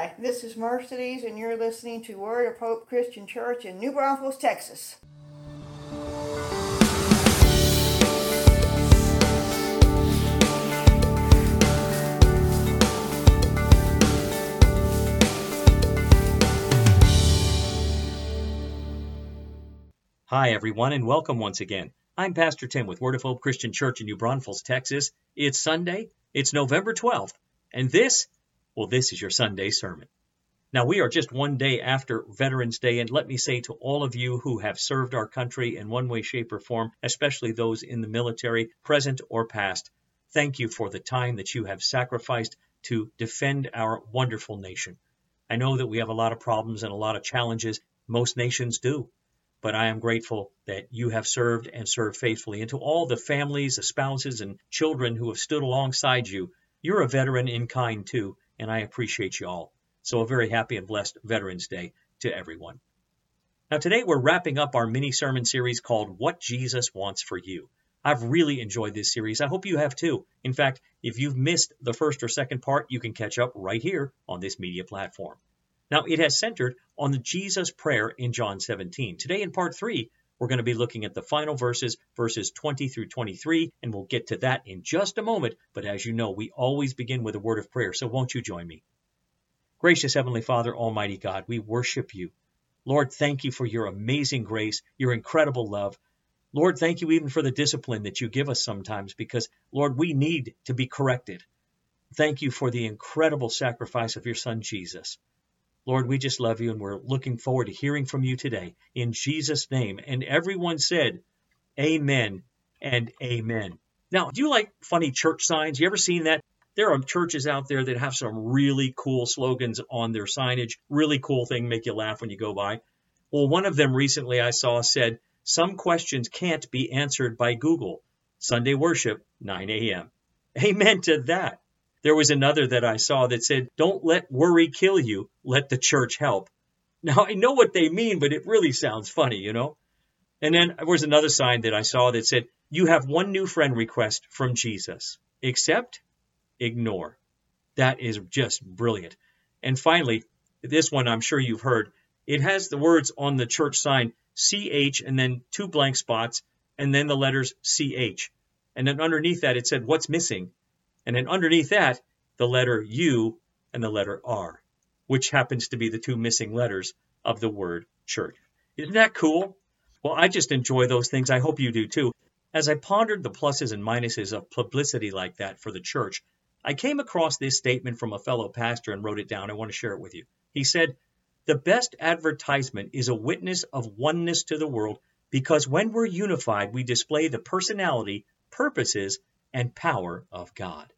Hi, this is Mercedes, and you're listening to Word of Hope Christian Church in New Braunfels, Texas. Hi, everyone, and welcome once again. I'm Pastor Tim with Word of Hope Christian Church in New Braunfels, Texas. It's Sunday, it's November 12th, and this is your Sunday sermon. Now, we are just one day after Veterans Day, and let me say to all of you who have served our country in one way, shape, or form, especially those in the military, present or past, thank you for the time that you have sacrificed to defend our wonderful nation. I know that we have a lot of problems and a lot of challenges. Most nations do. But I am grateful that you have served and served faithfully. And to all the families, the spouses, and children who have stood alongside you, you're a veteran in kind, too. And I appreciate you all. So a very happy and blessed Veterans Day to everyone. Now today we're wrapping up our mini-sermon series called What Jesus Wants for You. I've really enjoyed this series. I hope you have too. In fact, if you've missed the first or second part, you can catch up right here on this media platform. Now it has centered on the Jesus prayer in John 17. Today in part 3, we're going to be looking at the final verses, verses 20 through 23, and we'll get to that in just a moment. But as you know, we always begin with a word of prayer, so won't you join me? Gracious Heavenly Father, Almighty God, we worship you. Lord, thank you for your amazing grace, your incredible love. Lord, thank you even for the discipline that you give us sometimes because, Lord, we need to be corrected. Thank you for the incredible sacrifice of your Son, Jesus. Lord, we just love you, and we're looking forward to hearing from you today. In Jesus' name. And everyone said, amen and amen. Now, do you like funny church signs? You ever seen that? There are churches out there that have some really cool slogans on their signage. Really cool thing, make you laugh when you go by. Well, one of them recently I saw said, some questions can't be answered by Google. Sunday worship, 9 a.m. Amen to that. There was another that I saw that said, don't let worry kill you, let the church help. Now, I know what they mean, but it really sounds funny, you know? And then there was another sign that I saw that said, you have one new friend request from Jesus. Accept, ignore. That is just brilliant. And finally, this one I'm sure you've heard. It has the words on the church sign, CH, and then two blank spots, and then the letters CH. And then underneath that, it said, what's missing? And then underneath that, the letter U and the letter R, which happens to be the two missing letters of the word church. Isn't that cool? Well, I just enjoy those things. I hope you do too. As I pondered the pluses and minuses of publicity like that for the church, I came across this statement from a fellow pastor and wrote it down. I want to share it with you. He said, the best advertisement is a witness of oneness to the world because when we're unified, we display the personality, purposes, and power of God.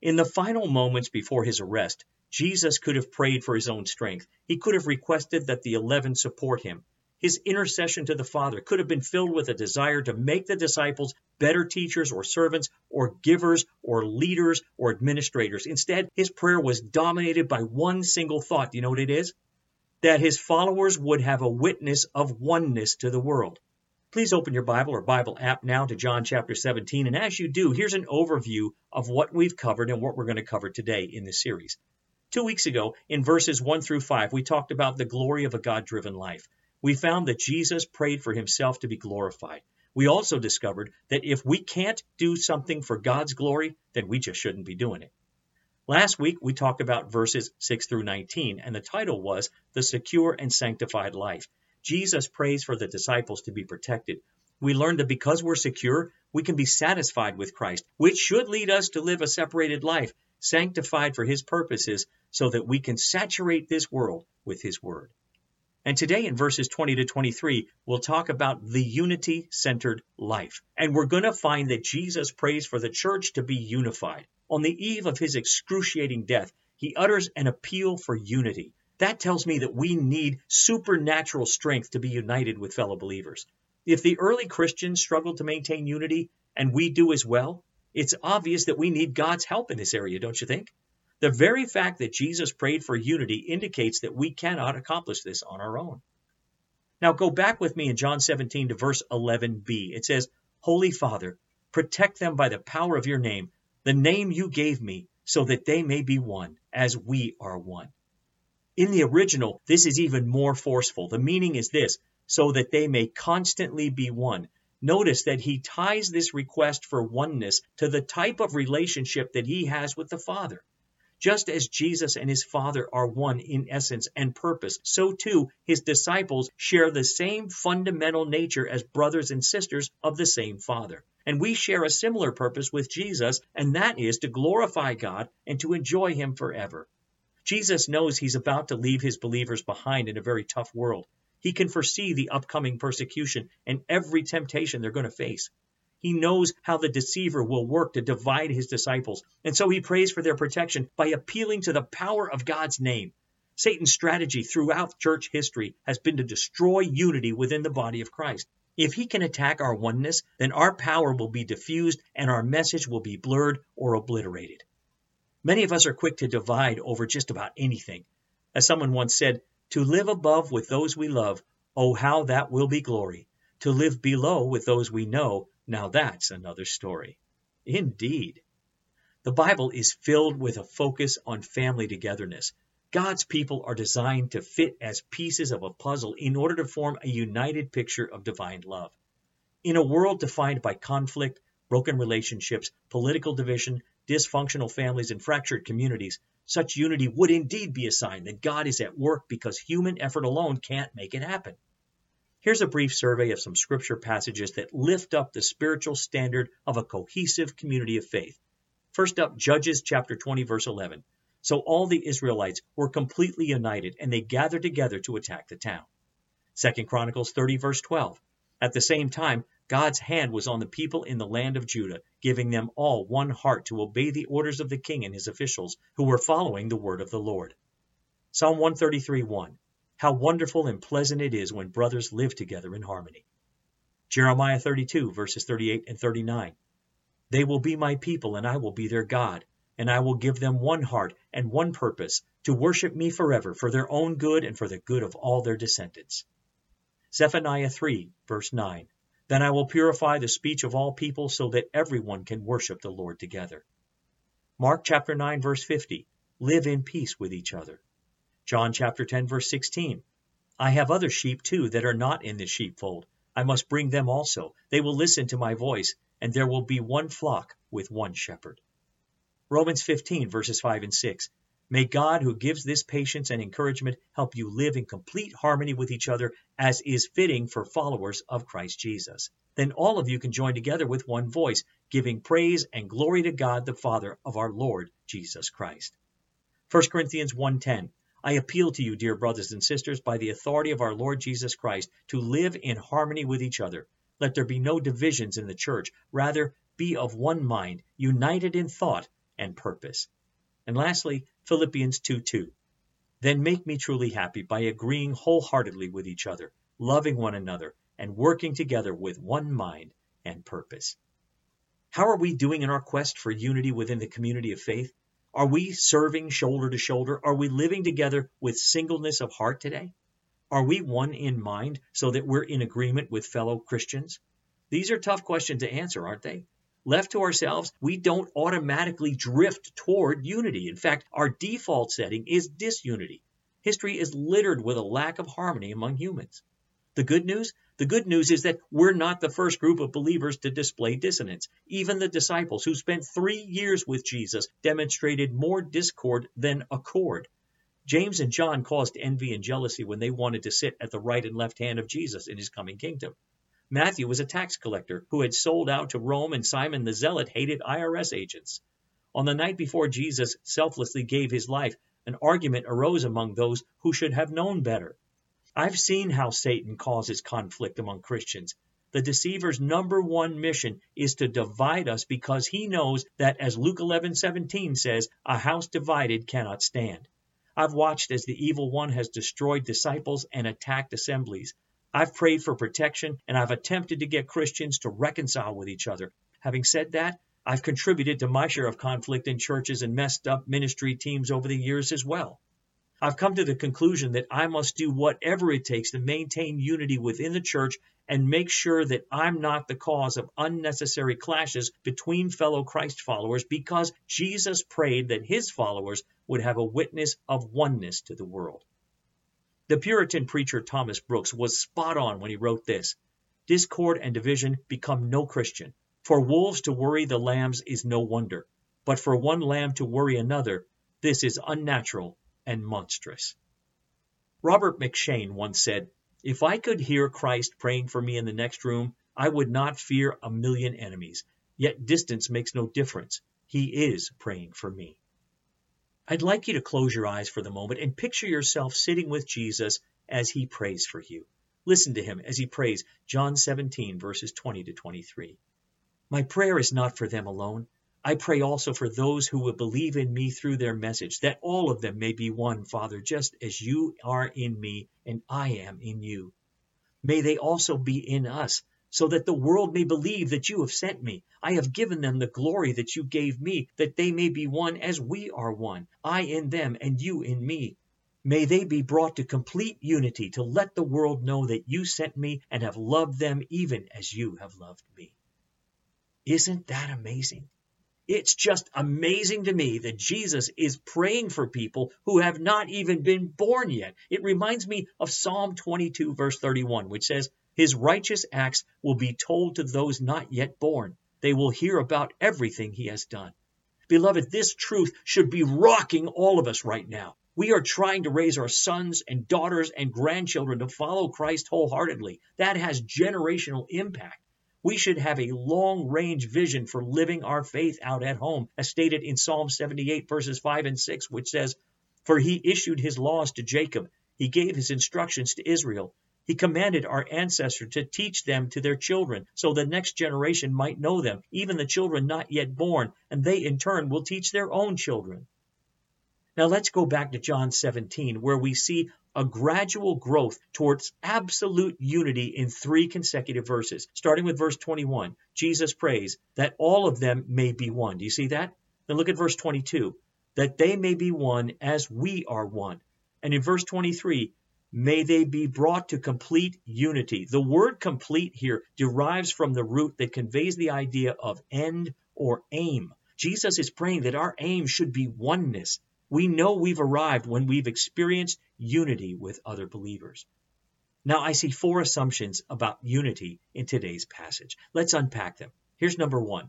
In the final moments before his arrest, Jesus could have prayed for his own strength. He could have requested that the 11 support him. His intercession to the Father could have been filled with a desire to make the disciples better teachers or servants or givers or leaders or administrators. Instead, his prayer was dominated by one single thought. Do you know what it is? That his followers would have a witness of oneness to the world. Please open your Bible or Bible app now to John chapter 17. And as you do, here's an overview of what we've covered and what we're going to cover today in this series. 2 weeks ago, in verses 1 through 5, we talked about the glory of a God-driven life. We found that Jesus prayed for himself to be glorified. We also discovered that if we can't do something for God's glory, then we just shouldn't be doing it. Last week, we talked about verses 6 through 19, and the title was The Secure and Sanctified Life. Jesus prays for the disciples to be protected. We learned that because we're secure, we can be satisfied with Christ, which should lead us to live a separated life, sanctified for his purposes, so that we can saturate this world with his word. And today in verses 20 to 23, we'll talk about the unity-centered life. And we're going to find that Jesus prays for the church to be unified. On the eve of his excruciating death, he utters an appeal for unity. That tells me that we need supernatural strength to be united with fellow believers. If the early Christians struggled to maintain unity, and we do as well, it's obvious that we need God's help in this area, don't you think? The very fact that Jesus prayed for unity indicates that we cannot accomplish this on our own. Now go back with me in John 17 to verse 11b. It says, Holy Father, protect them by the power of your name, the name you gave me, so that they may be one, as we are one. In the original, this is even more forceful. The meaning is this, so that they may constantly be one. Notice that he ties this request for oneness to the type of relationship that he has with the Father. Just as Jesus and his Father are one in essence and purpose, so too his disciples share the same fundamental nature as brothers and sisters of the same Father. And we share a similar purpose with Jesus, and that is to glorify God and to enjoy him forever. Jesus knows he's about to leave his believers behind in a very tough world. He can foresee the upcoming persecution and every temptation they're going to face. He knows how the deceiver will work to divide his disciples, and so he prays for their protection by appealing to the power of God's name. Satan's strategy throughout church history has been to destroy unity within the body of Christ. If he can attack our oneness, then our power will be diffused and our message will be blurred or obliterated. Many of us are quick to divide over just about anything. As someone once said, to live above with those we love, oh, how that will be glory. To live below with those we know, now that's another story. Indeed. The Bible is filled with a focus on family togetherness. God's people are designed to fit as pieces of a puzzle in order to form a united picture of divine love. In a world defined by conflict, broken relationships, political division, dysfunctional families, and fractured communities, such unity would indeed be a sign that God is at work because human effort alone can't make it happen. Here's a brief survey of some scripture passages that lift up the spiritual standard of a cohesive community of faith. First up, Judges chapter 20, verse 11. So all the Israelites were completely united, and they gathered together to attack the town. Second Chronicles 30, verse 12. At the same time, God's hand was on the people in the land of Judah, giving them all one heart to obey the orders of the king and his officials, who were following the word of the Lord. Psalm 133:1. How wonderful and pleasant it is when brothers live together in harmony. Jeremiah 32, verses 38 and 39. They will be my people, and I will be their God, and I will give them one heart and one purpose to worship me forever for their own good and for the good of all their descendants. Zephaniah 3, verse 9. Then I will purify the speech of all people so that everyone can worship the Lord together. Mark chapter 9, verse 50, live in peace with each other. John chapter 10, verse 16, I have other sheep too that are not in the sheepfold. I must bring them also. They will listen to my voice, and there will be one flock with one shepherd. Romans 15, verses 5 and 6, may God who gives this patience and encouragement help you live in complete harmony with each other as is fitting for followers of Christ Jesus. Then all of you can join together with one voice, giving praise and glory to God the Father of our Lord Jesus Christ. 1 Corinthians 1:10, I appeal to you, dear brothers and sisters, by the authority of our Lord Jesus Christ, to live in harmony with each other. Let there be no divisions in the church. Rather, be of one mind, united in thought and purpose. And lastly, Philippians 2:2. Then make me truly happy by agreeing wholeheartedly with each other, loving one another, and working together with one mind and purpose. How are we doing in our quest for unity within the community of faith? Are we serving shoulder to shoulder? Are we living together with singleness of heart today? Are we one in mind so that we're in agreement with fellow Christians? These are tough questions to answer, aren't they? Left to ourselves, we don't automatically drift toward unity. In fact, our default setting is disunity. History is littered with a lack of harmony among humans. The good news is that we're not the first group of believers to display dissonance. Even the disciples who spent 3 years with Jesus demonstrated more discord than accord. James and John caused envy and jealousy when they wanted to sit at the right and left hand of Jesus in his coming kingdom. Matthew was a tax collector who had sold out to Rome, and Simon the Zealot hated IRS agents. On the night before Jesus selflessly gave his life, an argument arose among those who should have known better. I've seen how Satan causes conflict among Christians. The deceiver's number one mission is to divide us because he knows that, as Luke 11:17 says, a house divided cannot stand. I've watched as the evil one has destroyed disciples and attacked assemblies. I've prayed for protection, and I've attempted to get Christians to reconcile with each other. Having said that, I've contributed to my share of conflict in churches and messed up ministry teams over the years as well. I've come to the conclusion that I must do whatever it takes to maintain unity within the church and make sure that I'm not the cause of unnecessary clashes between fellow Christ followers, because Jesus prayed that his followers would have a witness of oneness to the world. The Puritan preacher Thomas Brooks was spot on when he wrote this: "Discord and division become no Christian. For wolves to worry the lambs is no wonder, but for one lamb to worry another, this is unnatural and monstrous." Robert McShane once said, "If I could hear Christ praying for me in the next room, I would not fear a million enemies. Yet distance makes no difference. He is praying for me." I'd like you to close your eyes for the moment and picture yourself sitting with Jesus as he prays for you. Listen to him as he prays John 17, verses 20-23. "My prayer is not for them alone. I pray also for those who will believe in me through their message, that all of them may be one, Father, just as you are in me and I am in you. May they also be in us, so that the world may believe that you have sent me. I have given them the glory that you gave me, that they may be one as we are one, I in them and you in me. May they be brought to complete unity to let the world know that you sent me and have loved them even as you have loved me." Isn't that amazing? It's just amazing to me that Jesus is praying for people who have not even been born yet. It reminds me of Psalm 22, verse 31, which says, "His righteous acts will be told to those not yet born. They will hear about everything he has done." Beloved, this truth should be rocking all of us right now. We are trying to raise our sons and daughters and grandchildren to follow Christ wholeheartedly. That has generational impact. We should have a long-range vision for living our faith out at home, as stated in Psalm 78, verses 5 and 6, which says, "For he issued his laws to Jacob. He gave his instructions to Israel. He commanded our ancestors to teach them to their children, so the next generation might know them, even the children not yet born, and they in turn will teach their own children." Now let's go back to John 17, where we see a gradual growth towards absolute unity in three consecutive verses. Starting with verse 21, Jesus prays that all of them may be one. Do you see that? Then look at verse 22, that they may be one as we are one. And in verse 23, may they be brought to complete unity. The word complete here derives from the root that conveys the idea of end or aim. Jesus is praying that our aim should be oneness. We know we've arrived when we've experienced unity with other believers. Now, I see four assumptions about unity in today's passage. Let's unpack them. Here's number one.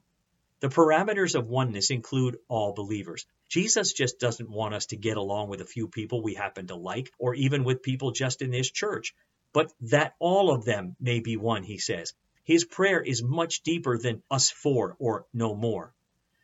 The parameters of oneness include all believers. Jesus just doesn't want us to get along with a few people we happen to like, or even with people just in this church, but that all of them may be one, he says. His prayer is much deeper than us four or no more.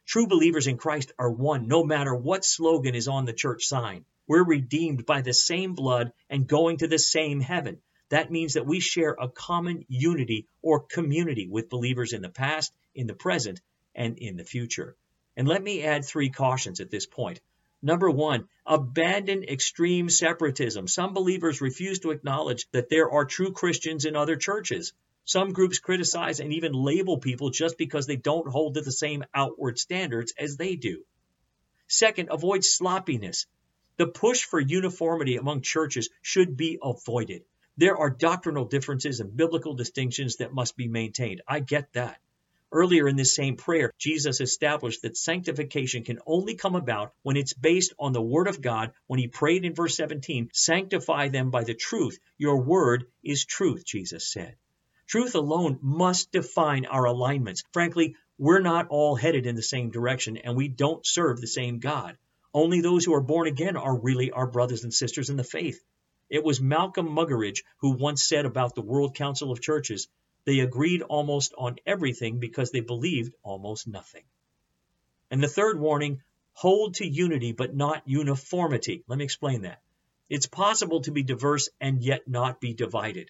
True believers in Christ are one, no matter what slogan is on the church sign. We're redeemed by the same blood and going to the same heaven. That means that we share a common unity or community with believers in the past, in the present, and in the future. And let me add three cautions at this point. Number one, abandon extreme separatism. Some believers refuse to acknowledge that there are true Christians in other churches. Some groups criticize and even label people just because they don't hold to the same outward standards as they do. Second, avoid sloppiness. The push for uniformity among churches should be avoided. There are doctrinal differences and biblical distinctions that must be maintained. I get that. Earlier in this same prayer, Jesus established that sanctification can only come about when it's based on the Word of God, when he prayed in verse 17, "Sanctify them by the truth. Your word is truth," Jesus said. Truth alone must define our alignments. Frankly, we're not all headed in the same direction, and we don't serve the same God. Only those who are born again are really our brothers and sisters in the faith. It was Malcolm Muggeridge who once said about the World Council of Churches, "They agreed almost on everything because they believed almost nothing." And the third warning, hold to unity but not uniformity. Let me explain that. It's possible to be diverse and yet not be divided.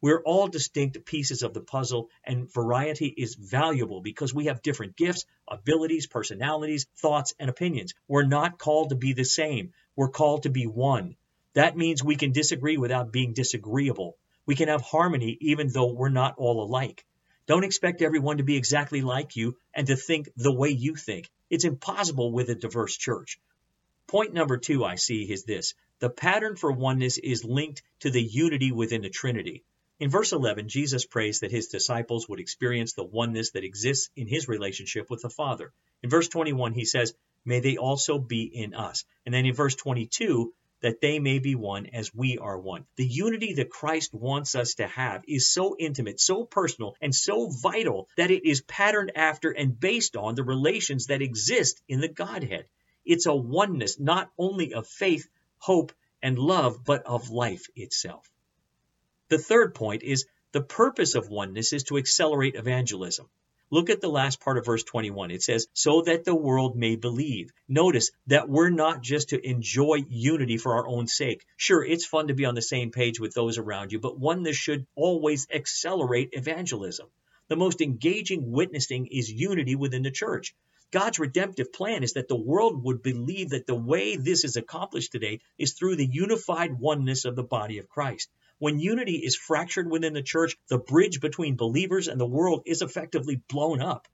We're all distinct pieces of the puzzle, and variety is valuable because we have different gifts, abilities, personalities, thoughts, and opinions. We're not called to be the same. We're called to be one. That means we can disagree without being disagreeable. We can have harmony even though we're not all alike. Don't expect everyone to be exactly like you and to think the way you think. It's impossible with a diverse church. Point number two I see is this: The pattern for oneness is linked to the unity within the Trinity. In verse 11, Jesus prays that his disciples would experience the oneness that exists in his relationship with the Father. In verse 21, he says, "May they also be in us." And then in verse 22, "that they may be one as we are one." The unity that Christ wants us to have is so intimate, so personal, and so vital that it is patterned after and based on the relations that exist in the Godhead. It's a oneness not only of faith, hope, and love, but of life itself. The third point is the purpose of oneness is to accelerate evangelism. Look at the last part of verse 21. It says, "so that the world may believe." Notice that we're not just to enjoy unity for our own sake. Sure, it's fun to be on the same page with those around you, but oneness should always accelerate evangelism. The most engaging witnessing is unity within the church. God's redemptive plan is that the world would believe that the way this is accomplished today is through the unified oneness of the body of Christ. When unity is fractured within the church, the bridge between believers and the world is effectively blown up.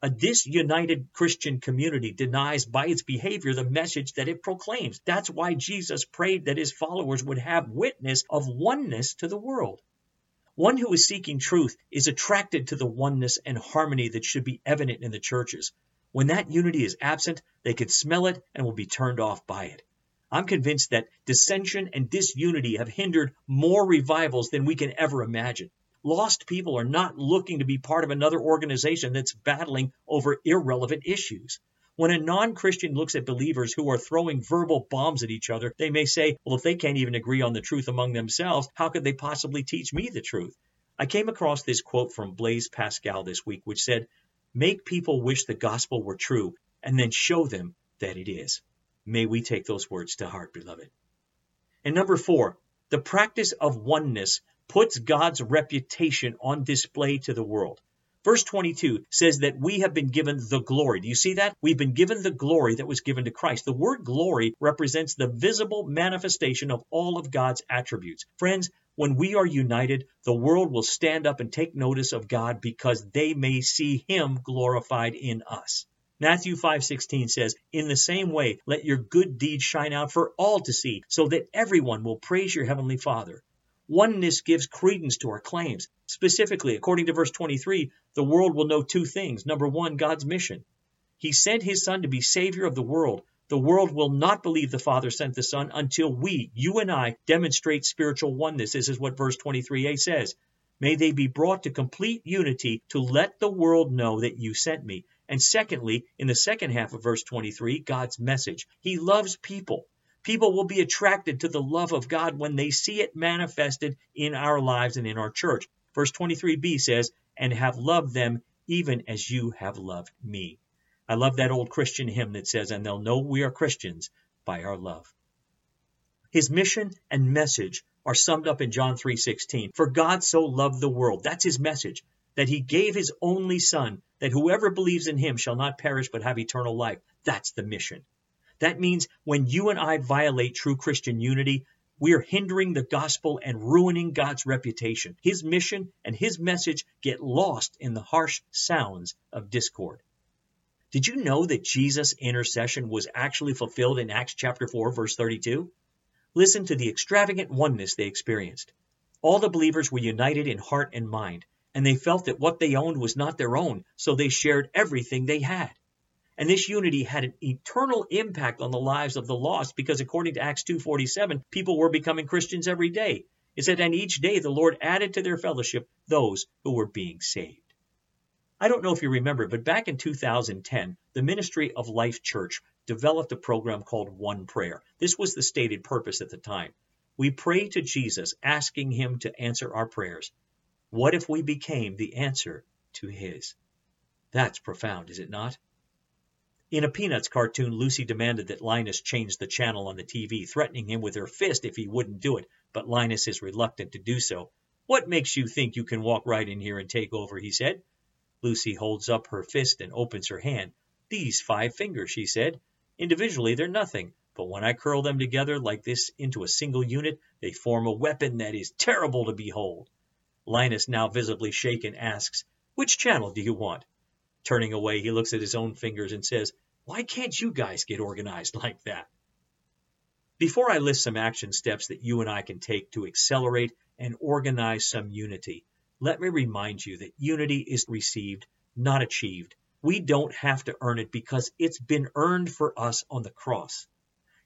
A disunited Christian community denies by its behavior the message that it proclaims. That's why Jesus prayed that his followers would have witness of oneness to the world. One who is seeking truth is attracted to the oneness and harmony that should be evident in the churches. When that unity is absent, they can smell it and will be turned off by it. I'm convinced that dissension and disunity have hindered more revivals than we can ever imagine. Lost people are not looking to be part of another organization that's battling over irrelevant issues. When a non-Christian looks at believers who are throwing verbal bombs at each other, they may say, well, if they can't even agree on the truth among themselves, how could they possibly teach me the truth? I came across this quote from Blaise Pascal this week, which said, "Make people wish the gospel were true, and then show them that it is." May we take those words to heart, beloved. And number 4, the practice of oneness puts God's reputation on display to the world. Verse 22 says that we have been given the glory. Do you see that? We've been given the glory that was given to Christ. The word glory represents the visible manifestation of all of God's attributes. Friends, when we are united, the world will stand up and take notice of God because they may see him glorified in us. Matthew 5:16 says, "In the same way, let your good deeds shine out for all to see, so that everyone will praise your heavenly Father." Oneness gives credence to our claims. Specifically, according to verse 23, the world will know 2 things. Number 1, God's mission. He sent his Son to be Savior of the world. The world will not believe the Father sent the Son until we, you and I, demonstrate spiritual oneness. This is what verse 23a says. "May they be brought to complete unity to let the world know that you sent me." And secondly, in the second half of verse 23, God's message. He loves people. People will be attracted to the love of God when they see it manifested in our lives and in our church. Verse 23b says, "and have loved them even as you have loved me." I love that old Christian hymn that says, "and they'll know we are Christians by our love." His mission and message are summed up in John 3:16. "For God so loved the world," that's his message, "that he gave his only Son, that whoever believes in him shall not perish but have eternal life." That's the mission. That means when you and I violate true Christian unity, we are hindering the gospel and ruining God's reputation. His mission and his message get lost in the harsh sounds of discord. Did you know that Jesus' intercession was actually fulfilled in Acts chapter 4, verse 32? Listen to the extravagant oneness they experienced. All the believers were united in heart and mind, and they felt that what they owned was not their own, so they shared everything they had. And this unity had an eternal impact on the lives of the lost because according to Acts 2:47, people were becoming Christians every day. It said, "and each day the Lord added to their fellowship those who were being saved." I don't know if you remember, but back in 2010, the Ministry of Life Church developed a program called One Prayer. This was the stated purpose at the time. We pray to Jesus, asking him to answer our prayers. What if we became the answer to his? That's profound, is it not? In a Peanuts cartoon, Lucy demanded that Linus change the channel on the TV, threatening him with her fist if he wouldn't do it, but Linus is reluctant to do so. "What makes you think you can walk right in here and take over?" he said. Lucy holds up her fist and opens her hand. "These 5 fingers," she said. "Individually, they're nothing, but when I curl them together like this into a single unit, they form a weapon that is terrible to behold." Linus, now visibly shaken, asks, "Which channel do you want?" Turning away, he looks at his own fingers and says, "Why can't you guys get organized like that?" Before I list some action steps that you and I can take to accelerate and organize some unity, let me remind you that unity is received, not achieved. We don't have to earn it because it's been earned for us on the cross.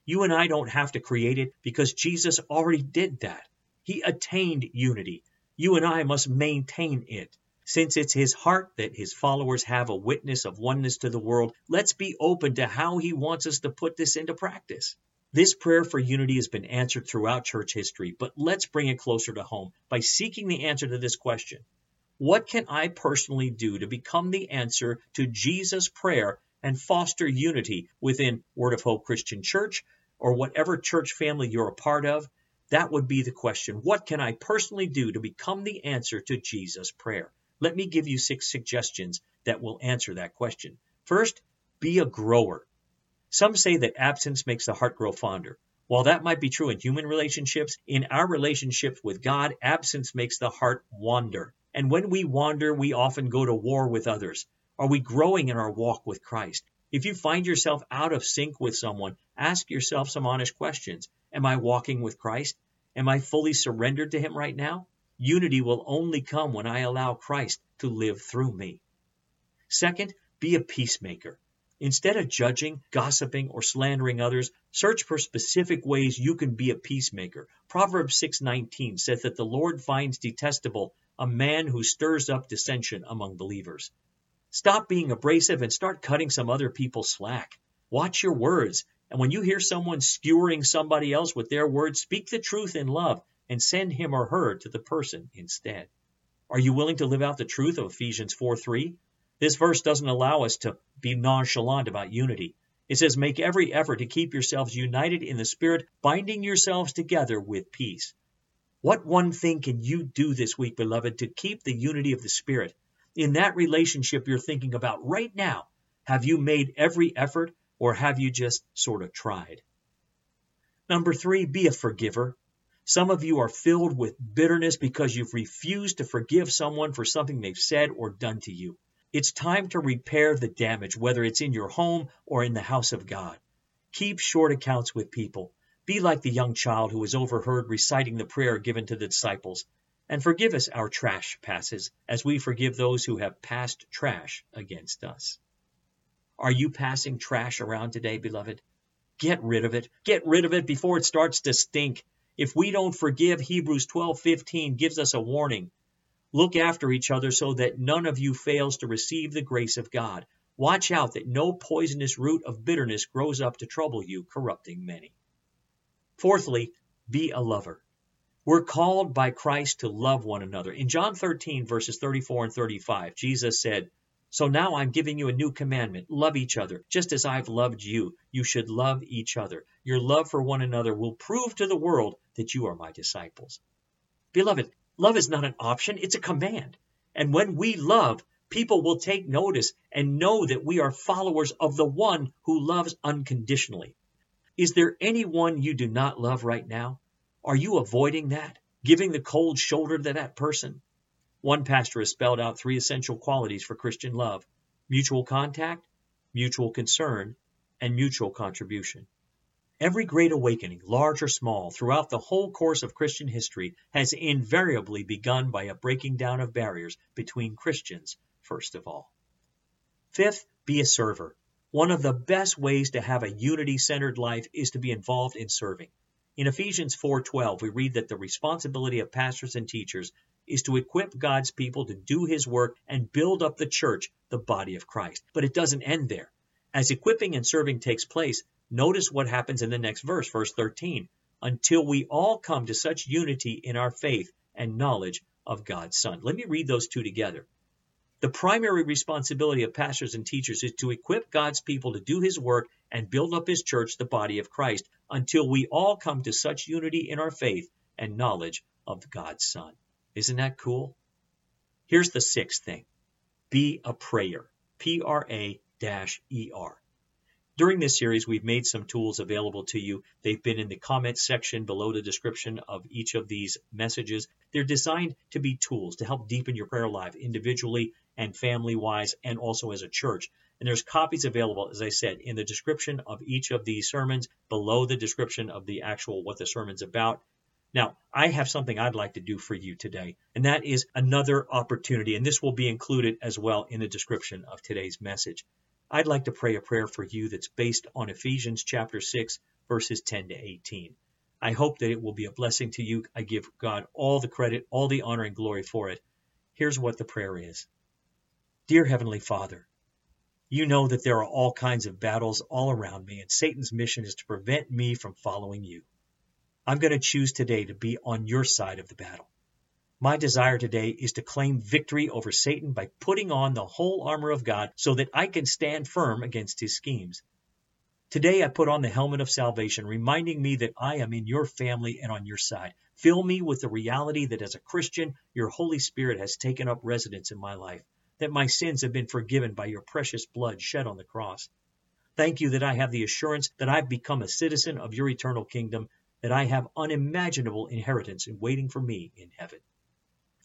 You and I don't have to create it because Jesus already did that. He attained unity. You and I must maintain it. Since it's his heart that his followers have a witness of oneness to the world, let's be open to how he wants us to put this into practice. This prayer for unity has been answered throughout church history, but let's bring it closer to home by seeking the answer to this question. What can I personally do to become the answer to Jesus' prayer and foster unity within Word of Hope Christian Church or whatever church family you're a part of? That would be the question. What can I personally do to become the answer to Jesus' prayer? Let me give you 6 suggestions that will answer that question. First, be a grower. Some say that absence makes the heart grow fonder. While that might be true in human relationships, in our relationships with God, absence makes the heart wander. And when we wander, we often go to war with others. Are we growing in our walk with Christ? If you find yourself out of sync with someone, ask yourself some honest questions. Am I walking with Christ? Am I fully surrendered to him right now? Unity will only come when I allow Christ to live through me. Second, be a peacemaker. Instead of judging, gossiping, or slandering others, search for specific ways you can be a peacemaker. Proverbs 6:19 says that the Lord finds detestable a man who stirs up dissension among believers. Stop being abrasive and start cutting some other people slack. Watch your words, and when you hear someone skewering somebody else with their words, speak the truth in love and send him or her to the person instead. Are you willing to live out the truth of Ephesians 4:3? This verse doesn't allow us to be nonchalant about unity. It says, make every effort to keep yourselves united in the Spirit, binding yourselves together with peace. What one thing can you do this week, beloved, to keep the unity of the Spirit? In that relationship you're thinking about right now, have you made every effort or have you just sort of tried? Number 3, be a forgiver. Some of you are filled with bitterness because you've refused to forgive someone for something they've said or done to you. It's time to repair the damage, whether it's in your home or in the house of God. Keep short accounts with people. Be like the young child who was overheard reciting the prayer given to the disciples, and forgive us our trash passes as we forgive those who have passed trash against us. Are you passing trash around today, beloved? Get rid of it. Get rid of it before it starts to stink. If we don't forgive, Hebrews 12:15 gives us a warning. Look after each other so that none of you fails to receive the grace of God. Watch out that no poisonous root of bitterness grows up to trouble you, corrupting many. Fourthly, be a lover. We're called by Christ to love one another. In John 13, verses 34 and 35, Jesus said, "So now I'm giving you a new commandment. Love each other. Just as I've loved you, you should love each other. Your love for one another will prove to the world that you are my disciples." Beloved, love is not an option. It's a command. And when we love, people will take notice and know that we are followers of the one who loves unconditionally. Is there anyone you do not love right now? Are you avoiding that? Giving the cold shoulder to that person? One pastor has spelled out 3 essential qualities for Christian love: mutual contact, mutual concern, and mutual contribution. Every great awakening, large or small, throughout the whole course of Christian history has invariably begun by a breaking down of barriers between Christians, first of all. 5th, be a server. One of the best ways to have a unity-centered life is to be involved in serving. In Ephesians 4:12, we read that the responsibility of pastors and teachers is to equip God's people to do his work and build up the church, the body of Christ. But it doesn't end there. As equipping and serving takes place, notice what happens in the next verse, verse 13, until we all come to such unity in our faith and knowledge of God's Son. Let me read those two together. The primary responsibility of pastors and teachers is to equip God's people to do his work and build up his church, the body of Christ, until we all come to such unity in our faith and knowledge of God's Son. Isn't that cool? Here's the 6th thing. Be a prayer. prayer. During this series, we've made some tools available to you. They've been in the comments section below the description of each of these messages. They're designed to be tools to help deepen your prayer life individually and family-wise and also as a church. And there's copies available, as I said, in the description of each of the sermons, below the description of the actual what the sermon's about. Now, I have something I'd like to do for you today, and that is another opportunity, and this will be included as well in the description of today's message. I'd like to pray a prayer for you that's based on Ephesians chapter 6, verses 10 to 18. I hope that it will be a blessing to you. I give God all the credit, all the honor and glory for it. Here's what the prayer is. Dear Heavenly Father, you know that there are all kinds of battles all around me, and Satan's mission is to prevent me from following you. I'm going to choose today to be on your side of the battle. My desire today is to claim victory over Satan by putting on the whole armor of God so that I can stand firm against his schemes. Today I put on the helmet of salvation, reminding me that I am in your family and on your side. Fill me with the reality that as a Christian, your Holy Spirit has taken up residence in my life, that my sins have been forgiven by your precious blood shed on the cross. Thank you that I have the assurance that I've become a citizen of your eternal kingdom, that I have unimaginable inheritance waiting for me in heaven.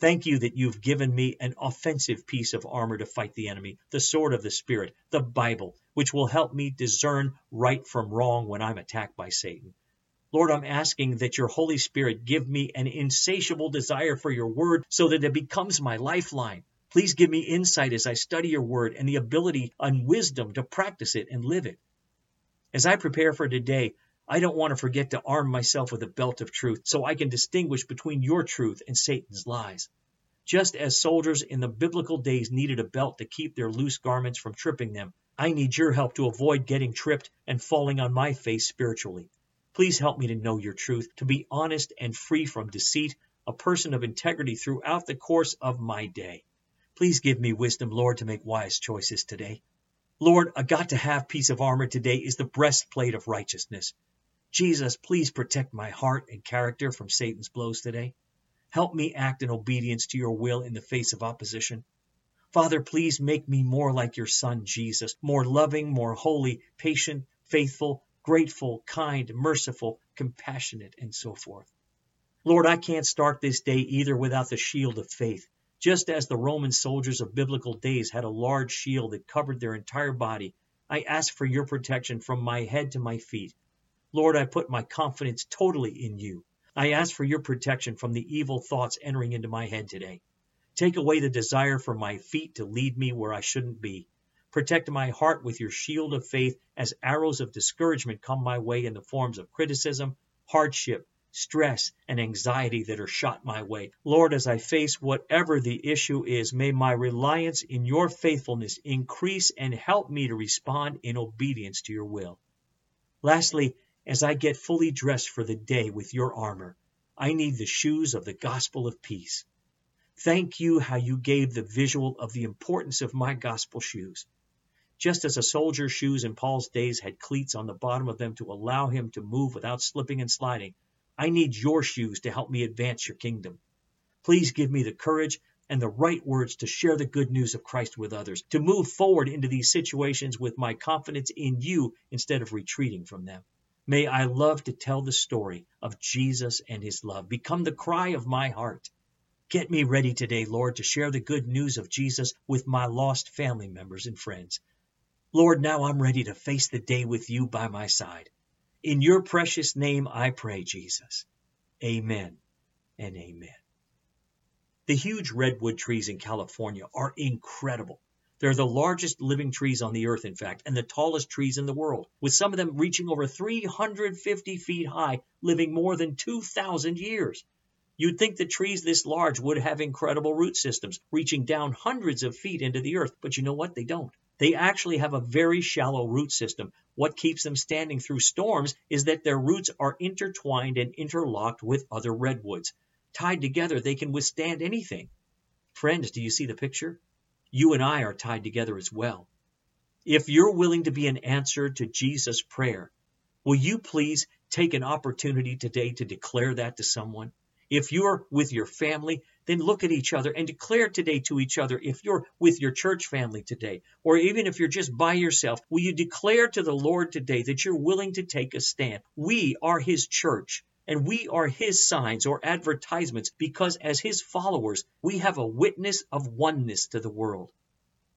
Thank you that you've given me an offensive piece of armor to fight the enemy, the sword of the Spirit, the Bible, which will help me discern right from wrong when I'm attacked by Satan. Lord, I'm asking that your Holy Spirit give me an insatiable desire for your word so that it becomes my lifeline. Please give me insight as I study your word and the ability and wisdom to practice it and live it. As I prepare for today, I don't want to forget to arm myself with a belt of truth so I can distinguish between your truth and Satan's lies. Just as soldiers in the biblical days needed a belt to keep their loose garments from tripping them, I need your help to avoid getting tripped and falling on my face spiritually. Please help me to know your truth, to be honest and free from deceit, a person of integrity throughout the course of my day. Please give me wisdom, Lord, to make wise choices today. Lord, a got-to-have piece of armor today is the breastplate of righteousness. Jesus, please protect my heart and character from Satan's blows today. Help me act in obedience to your will in the face of opposition. Father, please make me more like your Son, Jesus, more loving, more holy, patient, faithful, grateful, kind, merciful, compassionate, and so forth. Lord, I can't start this day either without the shield of faith. Just as the Roman soldiers of biblical days had a large shield that covered their entire body, I ask for your protection from my head to my feet. Lord, I put my confidence totally in you. I ask for your protection from the evil thoughts entering into my head today. Take away the desire for my feet to lead me where I shouldn't be. Protect my heart with your shield of faith as arrows of discouragement come my way in the forms of criticism, hardship, stress, and anxiety that are shot my way. Lord, as I face whatever the issue is, may my reliance in your faithfulness increase and help me to respond in obedience to your will. Lastly, as I get fully dressed for the day with your armor, I need the shoes of the gospel of peace. Thank you how you gave the visual of the importance of my gospel shoes. Just as a soldier's shoes in Paul's days had cleats on the bottom of them to allow him to move without slipping and sliding, I need your shoes to help me advance your kingdom. Please give me the courage and the right words to share the good news of Christ with others, to move forward into these situations with my confidence in you instead of retreating from them. May I love to tell the story of Jesus and his love. Become the cry of my heart. Get me ready today, Lord, to share the good news of Jesus with my lost family members and friends. Lord, now I'm ready to face the day with you by my side. In your precious name I pray, Jesus. Amen and amen. The huge redwood trees in California are incredible. They're the largest living trees on the earth, in fact, and the tallest trees in the world, with some of them reaching over 350 feet high, living more than 2,000 years. You'd think that trees this large would have incredible root systems, reaching down hundreds of feet into the earth, but you know what? They don't. They actually have a very shallow root system. What keeps them standing through storms is that their roots are intertwined and interlocked with other redwoods. Tied together, they can withstand anything. Friends, do you see the picture? You and I are tied together as well. If you're willing to be an answer to Jesus' prayer, will you please take an opportunity today to declare that to someone? If you're with your family, then look at each other and declare today to each other. If you're with your church family today, or even if you're just by yourself, will you declare to the Lord today that you're willing to take a stand? We are his church. And we are his signs or advertisements because as his followers, we have a witness of oneness to the world.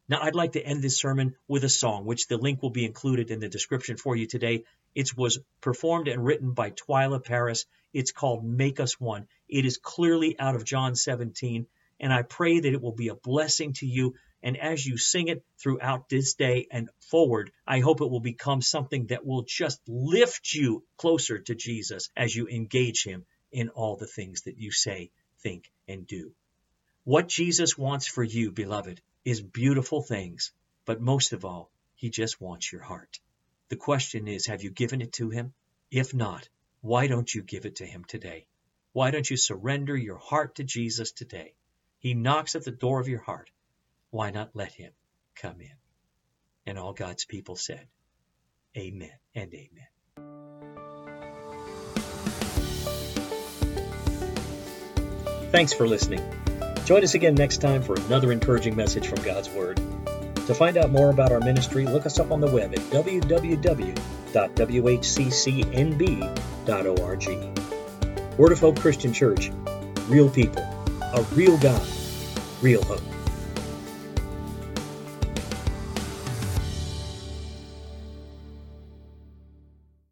Now, I'd like to end this sermon with a song, which the link will be included in the description for you today. It was performed and written by Twila Paris. It's called Make Us One. It is clearly out of John 17, and I pray that it will be a blessing to you. And as you sing it throughout this day and forward, I hope it will become something that will just lift you closer to Jesus as you engage him in all the things that you say, think, and do. What Jesus wants for you, beloved, is beautiful things, but most of all, he just wants your heart. The question is, have you given it to him? If not, why don't you give it to him today? Why don't you surrender your heart to Jesus today? He knocks at the door of your heart. Why not let him come in? And all God's people said, amen and amen. Thanks for listening. Join us again next time for another encouraging message from God's Word. To find out more about our ministry, look us up on the web at www.whccnb.org. Word of Hope Christian Church, real people, a real God, real hope.